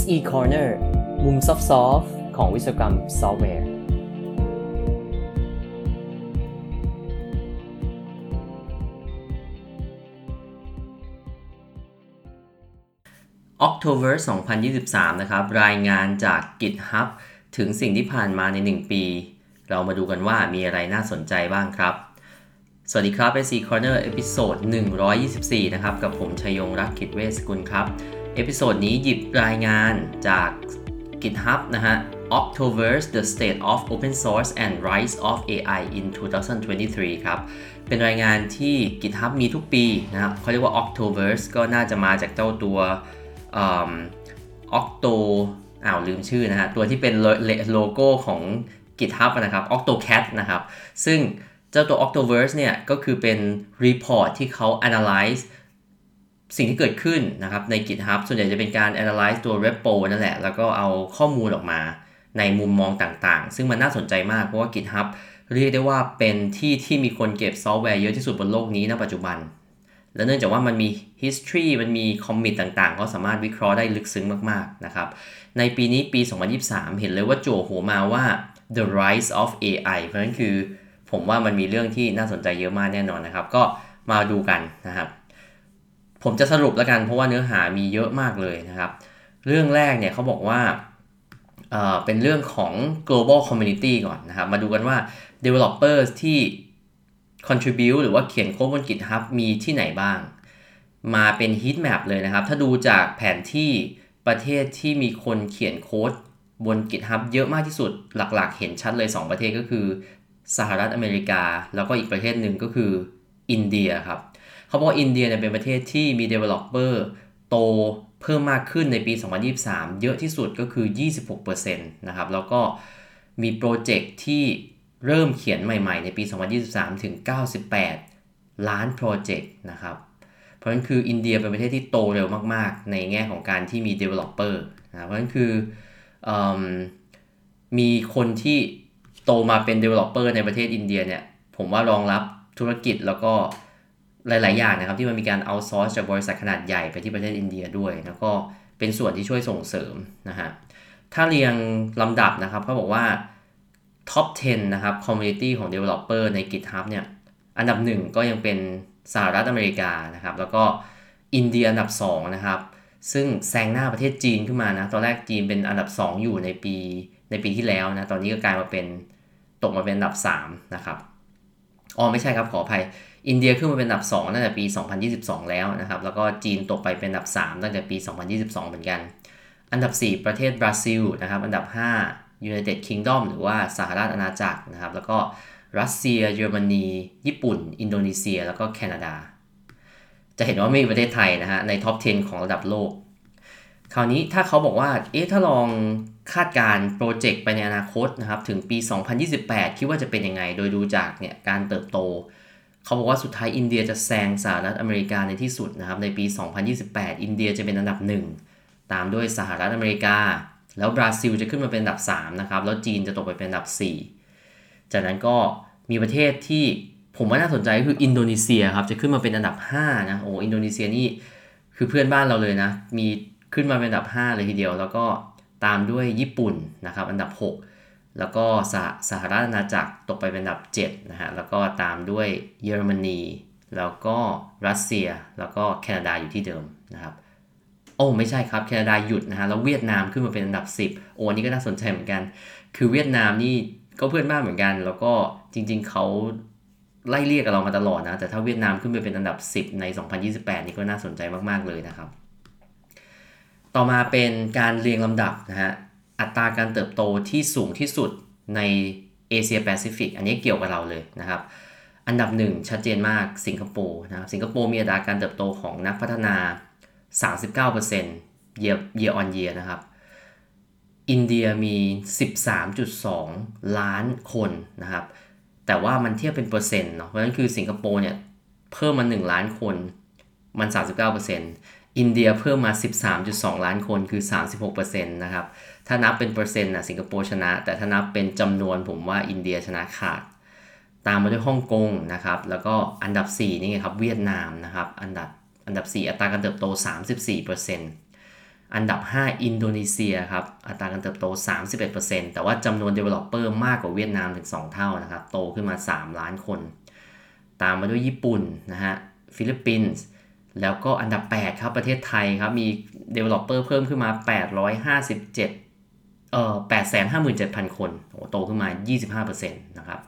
SE Corner มุมซอฟต์ๆของวิศวกรรมซอฟต์แวร์Octoverse 2023 นะครับรายงานจาก GitHub ถึงสิ่งที่ผ่านมาใน1ปีเรามาดูกันว่ามีอะไรน่าสนใจบ้างครับสวัสดีครับ SE Corner เอพิโซด124นะครับกับผมชยงค์ รักกิจเวชสกุลครับเอพิโซดนี้หยิบรายงานจาก GitHub นะฮะ Octoverse The State of Open Source and Rise of AI in 2023 ครับเป็นรายงานที่ GitHub มีทุกปีนะครับเขาเรียกว่า Octoverse ก็น่าจะมาจากเจ้าตัวOcto ลืมชื่อนะฮะตัวที่เป็นโลโก้ของ GitHub นะครับ Octocat นะครับซึ่งเจ้าตัว Octoverse เนี่ยก็คือเป็น report ที่เขา analyze สิ่งที่เกิดขึ้นนะครับใน GitHub ส่วนใหญ่จะเป็นการ analyze ตัว repo นั่นแหละแล้วก็เอาข้อมูลออกมาในมุมมองต่างๆซึ่งมันน่าสนใจมากเพราะว่า GitHub เรียกได้ว่าเป็นที่มีคนเก็บซอฟต์แวร์เยอะที่สุดบนโลกนี้ณปัจจุบันและเนื่องจากว่ามันมี history มันมี commit ต่างๆก็สามารถวิเคราะห์ได้ลึกซึ้งมากๆนะครับในปีนี้ปี 2023 เห็นเลยว่าโจโหมาว่า the rise of AI เพราะฉะนั้นคือผมว่ามันมีเรื่องที่น่าสนใจเยอะมากแน่นอนนะครับก็มาดูกันนะครับผมจะสรุปแล้วกันเพราะว่าเนื้อหามีเยอะมากเลยนะครับเรื่องแรกเนี่ยเขาบอกว่าเป็นเรื่องของ global community ก่อนนะครับมาดูกันว่า developers ที่contribute หรือว่าเขียนโค้ดบน GitHub มีที่ไหนบ้างมาเป็น heat map เลยนะครับถ้าดูจากแผนที่ประเทศที่มีคนเขียนโค้ดบน GitHub เยอะมากที่สุดหลักๆเห็นชัดเลย2ประเทศก็คือสหรัฐอเมริกาแล้วก็อีกประเทศหนึ่งก็คืออินเดียครับเขาบอกว่าอินเดียเนี่ยเป็นประเทศที่มี developer โตเพิ่มมากขึ้นในปี2023เยอะที่สุดก็คือ 26% นะครับแล้วก็มีโปรเจกต์ที่เริ่มเขียนใหม่ๆในปี2023ถึง98ล้านโปรเจกต์นะครับเพราะฉะนั้นคืออินเดียเป็นประเทศที่โตเร็วมากๆในแง่ของการที่มี developer นะเพราะฉะนั้นคือมีคนที่โตมาเป็น developer ในประเทศอินเดียเนี่ยผมว่ารองรับธุรกิจแล้วก็หลายๆอย่างนะครับที่มันมีการ outsource จากบริษัทขนาดใหญ่ไปที่ประเทศอินเดียด้วยแล้วก็เป็นส่วนที่ช่วยส่งเสริมนะฮะถ้าเรียงลำดับนะครับเขาบอกว่าTop 10 นะครับ Community ของ Developer ใน GitHub เนี่ยอันดับ1ก็ยังเป็นสหรัฐอเมริกานะครับแล้วก็อินเดียอันดับ2นะครับซึ่งแซงหน้าประเทศจีนขึ้นมานะตอนแรกจีนเป็นอันดับ2อยู่ในปีที่แล้วนะตอนนี้ก็กลายมาเป็นตกมาเป็นอันดับ3นะครับอ๋อไม่ใช่ครับขออภัยอินเดียขึ้นมาเป็นอันดับ2ตั้งแต่ปี2022แล้วนะครับแล้วก็จีนตกไปเป็นอันดับ3ตั้งแต่ปี2022เหมือนกันอันดับ4ประเทศบราซิลนะครับอันดับ5United Kingdom หรือว่าสหรัฐอาณาจักรนะครับแล้วก็รัสเซียเยอรมนีญี่ปุ่นอินโดนีเซียแล้วก็แคนาดาจะเห็นว่าไม่มีประเทศไทยนะฮะในท็อป 10 ของระดับโลกคราวนี้ถ้าเขาบอกว่าถ้าลองคาดการโปรเจกต์ไปในอนาคตนะครับถึงปี2028คิดว่าจะเป็นยังไงโดยดูจากเนี่ยการเติบโตเขาบอกว่าสุดท้ายอินเดียจะแซงสหรัฐอเมริกาในที่สุดนะครับในปี2028อินเดียจะเป็นอันดับ1ตามด้วยสหรัฐอเมริกาแล้วบราซิลจะขึ้นมาเป็นอันดับ3นะครับแล้วจีนจะตกไปเป็นอันดับ4จากนั้นก็มีประเทศที่ผมว่าน่าสนใจก็คืออินโดนีเซียครับจะขึ้นมาเป็นอันดับ5นะโอ้อินโดนีเซียนี่คือเพื่อนบ้านเราเลยนะมีขึ้นมาเป็นอันดับ5เลยทีเดียวแล้วก็ตามด้วยญี่ปุ่นนะครับอันดับ6แล้วก็สหรัฐอาณาจักรตกไปเป็นอันดับ7นะฮะแล้วก็ตามด้วยเยอรมนีแล้วก็รัสเซียแล้วก็แคนาดาอยู่ที่เดิมนะครับโอ้ไม่ใช่ครับแคนาดาหยุดนะฮะแล้วเวียดนามขึ้นมาเป็นอันดับ10โอ้นี่ก็น่าสนใจเหมือนกันคือเวียดนามนี่ก็เพื่อนบ้านเหมือนกันแล้วก็จริงๆเขาไล่เรียกกับเรามาตลอดนะแต่ถ้าเวียดนามขึ้นไปเป็นอันดับ10ใน2028นี่ก็น่าสนใจมากๆเลยนะครับต่อมาเป็นการเรียงลำดับนะฮะอัตราการเติบโตที่สูงที่สุดในเอเชียแปซิฟิกอันนี้เกี่ยวกับเราเลยนะครับอันดับ1ชัดเจนมากสิงคโปร์นะครับสิงคโปร์มีอัตราการเติบโตของนักพัฒนา39% year on year นะครับอินเดียมี 13.2 ล้านคนนะครับแต่ว่ามันเทียบเป็นเปอร์เซ็นต์เนาะเพราะฉะนั้นคือสิงคโปร์เนี่ยเพิ่มมา1ล้านคนมัน 39% อินเดียเพิ่มมา 13.2 ล้านคนคือ 36% นะครับถ้านับเป็นเปอร์เซ็นต์นะสิงคโปร์ชนะแต่ถ้านับเป็นจำนวนผมว่าอินเดียชนะขาดตามมาด้วยฮ่องกงนะครับแล้วก็อันดับ4นี่ไงครับเวียดนามนะครับอันดับ4อัตราการเติบโต 34% อันดับ5อินโดนีเซียครับอัตราการเติบโต 31% แต่ว่าจำนวน Developer มากกว่าเวียดนามถึง2เท่านะครับโตขึ้นมา3ล้านคนตามมาด้วยญี่ปุ่นนะฮะฟิลิปปินส์แล้วก็อันดับ8ครับประเทศไทยครับมี Developer เพิ่มขึ้นมา857,000 คนโตขึ้นมา 25% นะครับ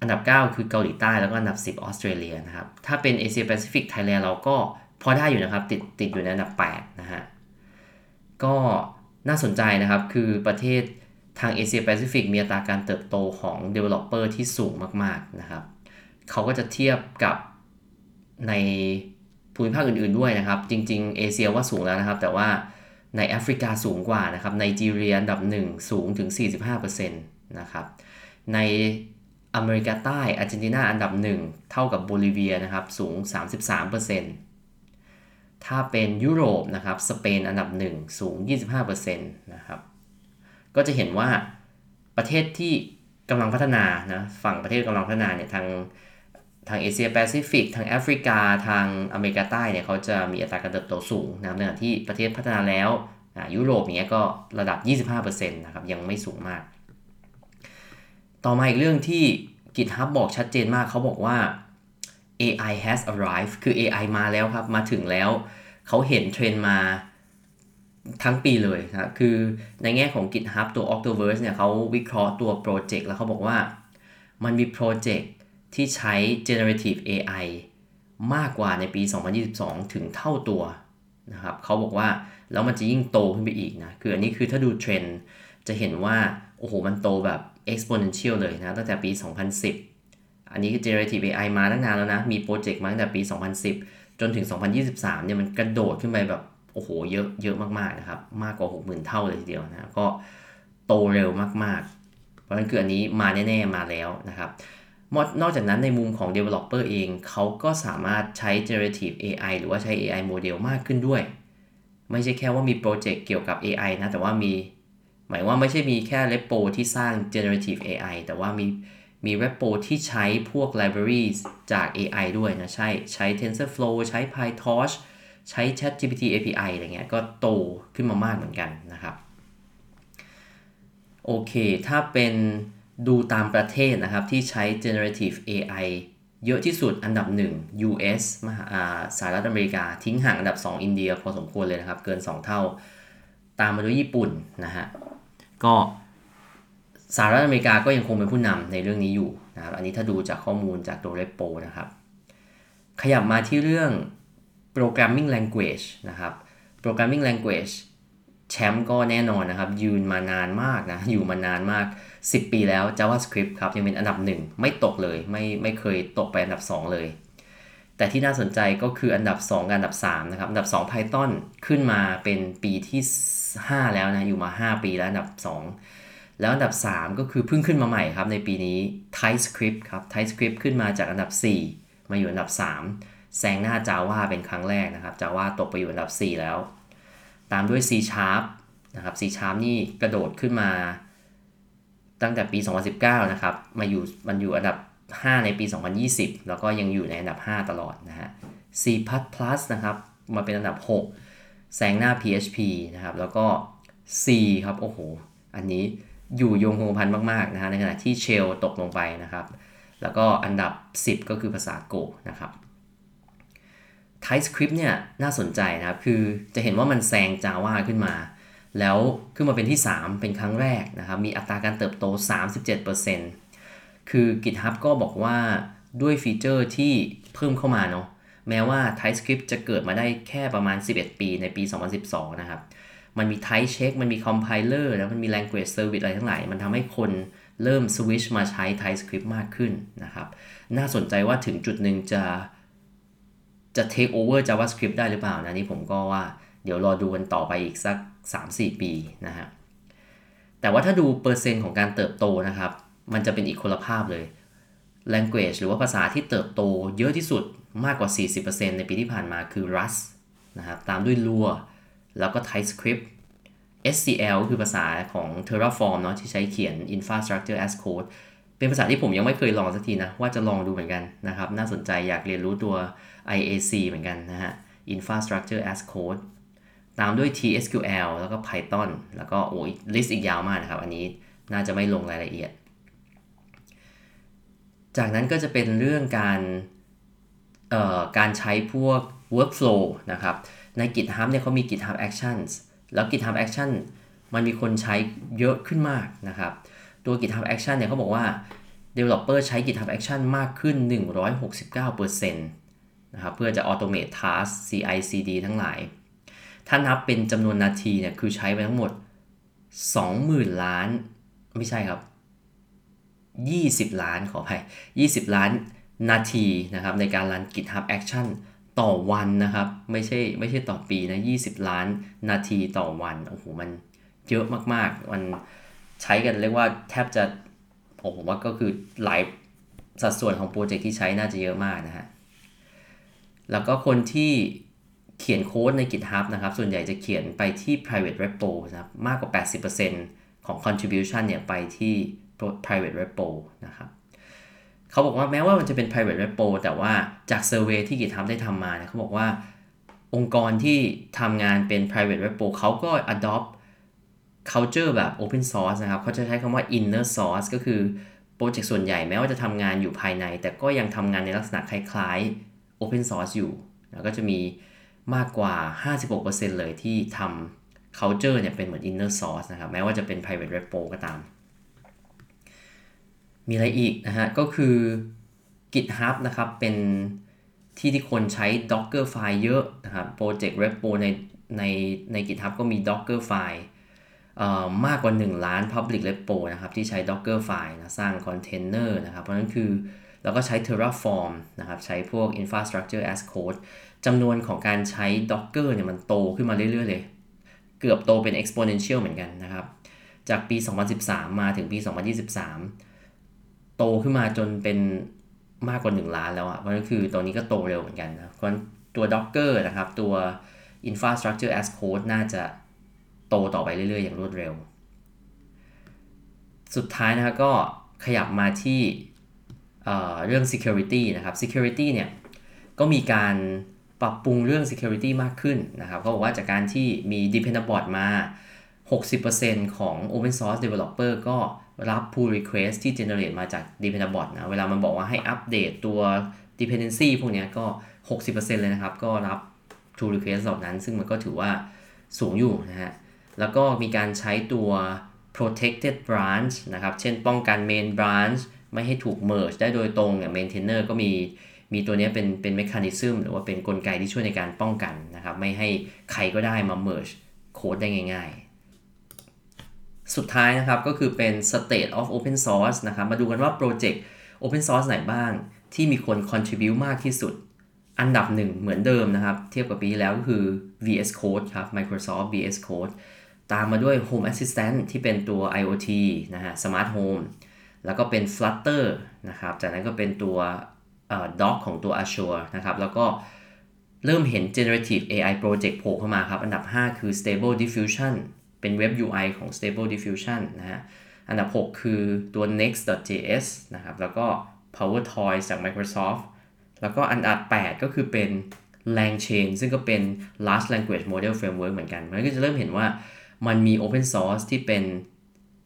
อันดับ9คือเกาหลีใต้แล้วก็อันดับ10ออสเตรเลียนะครับถ้าเป็นเอเชียแปซิฟิกไทยแลนด์เราก็พอได้อยู่นะครับติดอยู่ในอันดับ8นะฮะก็น่าสนใจนะครับคือประเทศทางเอเชียแปซิฟิกมีอัตราการเติบโตของ Developer ที่สูงมากๆนะครับเขาก็จะเทียบกับในภูมิภาคอื่นๆด้วยนะครับจริงๆเอเชียว่าสูงแล้วนะครับแต่ว่าในแอฟริกาสูงกว่านะครับไนจีเรียอันดับ1สูงถึง 45% นะครับในอเมริกาใต้อาร์เจนตินาอันดับ1เท่ากับโบลิเวียนะครับสูง 33%ถ้าเป็นยุโรปนะครับสเปนอันดับ1สูง 25% นะครับก็จะเห็นว่าประเทศที่กำลังพัฒนานะฝั่งประเทศกำลังพัฒนาเนี่ยทางเอเชียแปซิฟิกทางแอฟริกาทางอเมริกาใต้เนี่ยเขาจะมีอัตราการเติบโตสูงนะครับในขณะที่ประเทศพัฒนาแล้วยุโรปเนี้ยก็ระดับ 25% นะครับยังไม่สูงมากต่อมาอีกเรื่องที่ GitHub บอกชัดเจนมากเขาบอกว่าAI has arrived คือ AI มาแล้วครับมาถึงแล้วเขาเห็นเทรนมาทั้งปีเลยนะคือในแง่ของ GitHub ตัว Octoverse เนี่ยเขาวิเคราะห์ตัวโปรเจกต์แล้วเขาบอกว่ามันมีโปรเจกต์ที่ใช้ generative AI มากกว่าในปี 2022 ถึงเท่าตัวนะครับเขาบอกว่าแล้วมันจะยิ่งโตขึ้นไปอีกนะคืออันนี้คือถ้าดูเทรนจะเห็นว่าโอ้โหมันโตแบบ exponential เลยนะตั้งแต่ปี 2010อันนี้คือ generative AI มาตั้งนานแล้วนะมีโปรเจกต์มาตั้งแต่ปี2010จนถึง2023เนี่ยมันกระโดดขึ้นไปแบบโอ้โหเยอะมากๆนะครับมากกว่า 60,000 เท่าเลยทีเดียวนะก็โตเร็วมากๆเพราะฉะนั้นคืออันนี้มาแน่ๆมาแล้วนะครับนอกจากนั้นในมุมของ developer เองเขาก็สามารถใช้ generative AI หรือว่าใช้ AI model มากขึ้นด้วยไม่ใช่แค่ว่ามีโปรเจกต์เกี่ยวกับ AI นะแต่ว่ามีหมายว่าไม่ใช่มีแค่ repo ที่สร้าง generative AI แต่ว่ามี repo ที่ใช้พวก libraries จาก AI ด้วยนะใช้ tensorflow ใช้ pytorch ใช้ chat gpt API อะไรเงี้ยก็โตขึ้นมามากเหมือนกันนะครับโอเคถ้าเป็นดูตามประเทศนะครับที่ใช้ generative AI เยอะที่สุดอันดับ1 US สหรัฐอเมริกาทิ้งห่างอันดับ2อินเดียพอสมควรเลยนะครับเกิน2เท่าตามมาด้วยญี่ปุ่นนะฮะก็สหรัฐอเมริกาก็ยังคงเป็นผู้นำในเรื่องนี้อยู่นะครับอันนี้ถ้าดูจากข้อมูลจากตัว repo นะครับขยับมาที่เรื่อง programming language นะครับ programming language แชมป์ก็แน่นอนนะครับยืนมานานมากนะอยู่มานานมาก10ปีแล้ว JavaScript ครับยังเป็นอันดับ1ไม่ตกเลยไม่เคยตกไปอันดับ2เลยแต่ที่น่าสนใจก็คืออันดับ2กับอันดับ3นะครับอันดับ2 Python ขึ้นมาเป็นปีที่5แล้วนะอยู่มา5ปีแล้วอันดับ2แล้วอันดับ3ก็คือเพิ่งขึ้นมาใหม่ครับในปีนี้ TypeScript ครับ TypeScript ขึ้นมาจากอันดับ4มาอยู่อันดับ3แซงหน้า Java เป็นครั้งแรกนะครับ Java ตกไปอยู่อันดับ4แล้วตามด้วย C# นะครับ C# นี่กระโดดขึ้นมาตั้งแต่ปี2019นะครับมันอยู่อันดับ5ในปี2020แล้วก็ยังอยู่ในอันดับ5ตลอดนะฮะ C++ นะครับมาเป็นอันดับ6แซงหน้า PHP นะครับแล้วก็ C ครับโอ้โหอันนี้อยู่โยงคงพันมากๆนะฮะในขณะที่เชลตกลงไปนะครับแล้วก็อันดับ10ก็คือภาษา Go นะครับ TypeScript เนี่ยน่าสนใจนะครับคือจะเห็นว่ามันแซง Java ขึ้นมาแล้วขึ้นมาเป็นที่3เป็นครั้งแรกนะครับมีอัตราการเติบโต 37% คือ GitHub ก็บอกว่าด้วยฟีเจอร์ที่เพิ่มเข้ามาเนาะแม้ว่า TypeScript จะเกิดมาได้แค่ประมาณ11ปีในปี2012นะครับมันมี type check มันมี compiler แล้วมันมี language service อะไรทั้งหลายมันทำให้คนเริ่ม switch มาใช้ TypeScript มากขึ้นนะครับน่าสนใจว่าถึงจุดหนึ่งจะ take over JavaScript ได้หรือเปล่านะนี่ผมก็ว่าเดี๋ยวรอดูกันต่อไปอีกสัก 3-4 ปีนะฮะแต่ว่าถ้าดูเปอร์เซ็นต์ของการเติบโตนะครับมันจะเป็นอีกคนละภาพเลย language หรือว่าภาษาที่เติบโตเยอะที่สุดมากกว่า 40% ในปีที่ผ่านมาคือ Rust นะครับตามด้วย Luaแล้วก็ TypeScript SCL คือภาษาของ Terraform เนาะที่ใช้เขียน Infrastructure as Code เป็นภาษาที่ผมยังไม่เคยลองสักทีนะว่าจะลองดูเหมือนกันนะครับน่าสนใจอยากเรียนรู้ตัว IAC เหมือนกันนะฮะ Infrastructure as Code ตามด้วย T-SQL แล้วก็ Python แล้วก็ลิสต์อีกยาวมากนะครับอันนี้น่าจะไม่ลงรายละเอียดจากนั้นก็จะเป็นเรื่องการใช้พวก workflow นะครับใน GitHub เนี่ยเขามี GitHub Actions แล้ว GitHub Action มันมีคนใช้เยอะขึ้นมากนะครับตัว GitHub Action เนี่ยเขาบอกว่า developer ใช้ GitHub Action มากขึ้น 169% นะครับเพื่อจะ automate task CI/CD ทั้งหลายถ้านับเป็นจำนวนนาทีเนี่ยคือใช้ไปทั้งหมด 20,000 ล้านไม่ใช่ครับ20 ล้านขออภัย20 ล้านนาทีนะครับในการรัน GitHub Action ต่อวันนะครับไม่ใช่ต่อปีนะ20 ล้านนาทีต่อวันโอ้โหมันเยอะมากๆมันใช้กันเรียกว่าแทบจะผมว่าก็คือหลายสัดส่วนของโปรเจกต์ที่ใช้น่าจะเยอะมากนะฮะแล้วก็คนที่เขียนโค้ดใน GitHub นะครับส่วนใหญ่จะเขียนไปที่ private repo นะครับมากกว่า 80% ของ contribution เนี่ยไปที่ private repo นะครับเขาบอกว่าแม้ว่ามันจะเป็น private repo แต่ว่าจาก survey ที่ GitHub ได้ทำมาเนี่ยเขาบอกว่าองค์กรที่ทำงานเป็น private repo เขาก็ adopt culture แบบ open source นะครับเขาจะใช้คำว่า inner source ก็คือโปรเจกต์ส่วนใหญ่แม้ว่าจะทำงานอยู่ภายในแต่ก็ยังทำงานในลักษณะคล้ายๆ open source อยู่แล้วก็จะมีมากกว่า 56% เลยที่ทำ culture เนี่ยเป็นเหมือน inner source นะครับแม้ว่าจะเป็น private repo ก็ตามมีอะไรอีกนะฮะก็คือ GitHub นะครับเป็นที่คนใช้ Dockerfile เยอะนะครับ project repo ใน GitHub ก็มี Dockerfile มากกว่า 1 ล้าน public repo นะครับที่ใช้ Dockerfile นะสร้าง container นะครับเพราะนั้นคือแล้วก็ใช้ Terraform นะครับใช้พวก Infrastructure as Code จำนวนของการใช้ Docker เนี่ยมันโตขึ้นมาเรื่อยๆเลยเกือบโตเป็น exponential เหมือนกันนะครับจากปี 2013 มาถึงปี 2023 โตขึ้นมาจนเป็นมากกว่า 1 ล้านแล้วอ่ะเพราะนั้นคือตอนนี้ก็โตเร็วเหมือนกันนะเพราะตัว Docker นะครับตัว Infrastructure as Code น่าจะโตต่อไปเรื่อยๆอย่างรวดเร็วสุดท้ายนะครับก็ขยับมาที่เรื่อง security นะครับ security เนี่ยก็มีการปรับปรุงเรื่อง security มากขึ้นนะครับเขาบอกว่าจากการที่มี Dependabot มา 60% ของ open source developer ก็รับ pull request ที่ generate มาจาก Dependabot นะเวลามันบอกว่าให้อัปเดตตัว dependency พวกนี้ก็ 60% เลยนะครับก็รับ pull request เหล่านั้นซึ่งมันก็ถือว่าสูงอยู่นะฮะแล้วก็มีการใช้ตัว protected branch นะครับเช่นป้องกัน main branch ไม่ให้ถูก merge ได้โดยตรงเนี่ย maintainer ก็มีตัวนี้เป็น mechanism หรือว่าเป็นกลไกที่ช่วยในการป้องกันนะครับไม่ให้ใครก็ได้มา merge โค้ดได้ง่ายๆสุดท้ายนะครับก็คือเป็น state of open source นะครับมาดูกันว่าโปรเจกต์ open source ไหนบ้างที่มีคน contribute มากที่สุดอันดับหนึ่งเหมือนเดิมนะครับเทียบกับปีที่แล้วก็คือ VS Code ครับ Microsoft VS Code ตามมาด้วย Home Assistant ที่เป็นตัว IoT นะฮะ Smart Home แล้วก็เป็น Flutter นะครับจากนั้นก็เป็นตัวDoc ของตัว Azure นะครับแล้วก็เริ่มเห็น Generative AI Project โผล่เข้ามาครับอันดับ 5 คือ Stable Diffusion เป็นเว็บ UI ของ Stable Diffusion นะฮะอันดับ 6 คือตัว Next.js นะครับแล้วก็ Power Toys จาก Microsoftแล้วก็อันดับ 8 ก็คือเป็น LangChain ซึ่งก็เป็น Large Language Model Framework เหมือนกันมันก็จะเริ่มเห็นว่ามันมี Open Source ที่เป็น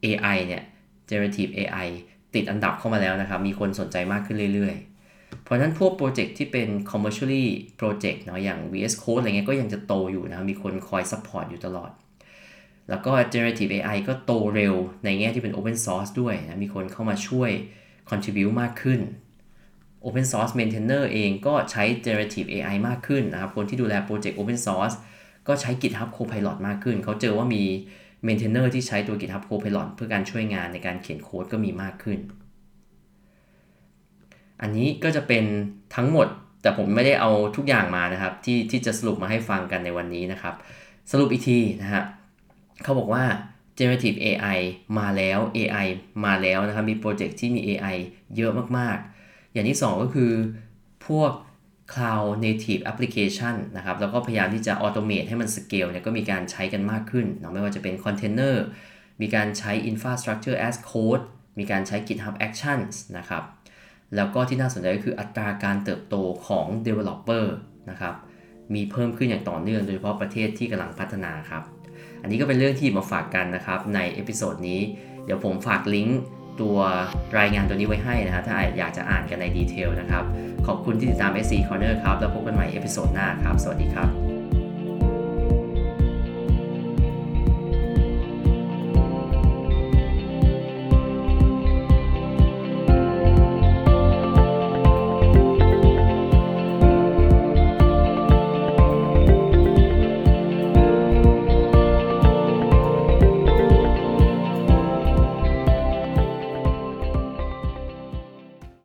AI เนี่ย Generative AI ติดอันดับเข้ามาแล้วนะครับมีคนสนใจมากขึ้นเรื่อยๆเพราะฉะนั้นพวกโปรเจกต์ที่เป็น Commercially Project เนาะอย่าง VS Code อะไรเงี้ยก็ยังจะโตอยู่นะมีคนคอย Support อยู่ตลอดแล้วก็ Generative AI ก็โตเร็วในแง่ที่เป็น Open Source ด้วยนะมีคนเข้ามาช่วย Contribute มากขึ้นOpen Source Maintainer เองก็ใช้ Generative AI มากขึ้นนะครับคนที่ดูแลโปรเจกต์ Open Source ก็ใช้ GitHub Copilot มากขึ้นเขาเจอว่ามี Maintainer ที่ใช้ตัว GitHub Copilot เพื่อการช่วยงานในการเขียนโค้ดก็มีมากขึ้นอันนี้ก็จะเป็นทั้งหมดแต่ผมไม่ได้เอาทุกอย่างมานะครับที่จะสรุปมาให้ฟังกันในวันนี้นะครับสรุปอีกทีนะฮะเขาบอกว่า Generative AI มาแล้ว AI มาแล้วนะครับมีโปรเจกต์ที่มี AI เยอะมากๆอย่างที่2ก็คือพวก Cloud Native Application นะครับแล้วก็พยายามที่จะ Automate ให้มัน Scale เนี่ยก็มีการใช้กันมากขึ้นเนาะไม่ว่าจะเป็น Container มีการใช้ Infrastructure as Code มีการใช้ GitHub Actions นะครับแล้วก็ที่น่าสนใจก็คืออัตราการเติบโตของ Developer นะครับ มีเพิ่มขึ้นอย่างต่อเนื่องโดยเฉพาะประเทศที่กำลังพัฒนาครับอันนี้ก็เป็นเรื่องที่มาฝากกันนะครับในเอพิโซดนี้เดี๋ยวผมฝากลิงก์ตัวรายงานตัวนี้ไว้ให้นะครับถ้าอยากจะอ่านกันในดีเทลนะครับขอบคุณที่ติดตาม SE Corner ครับแล้วพบกันใหม่เอพิโซดหน้าครับสวัสดีครับ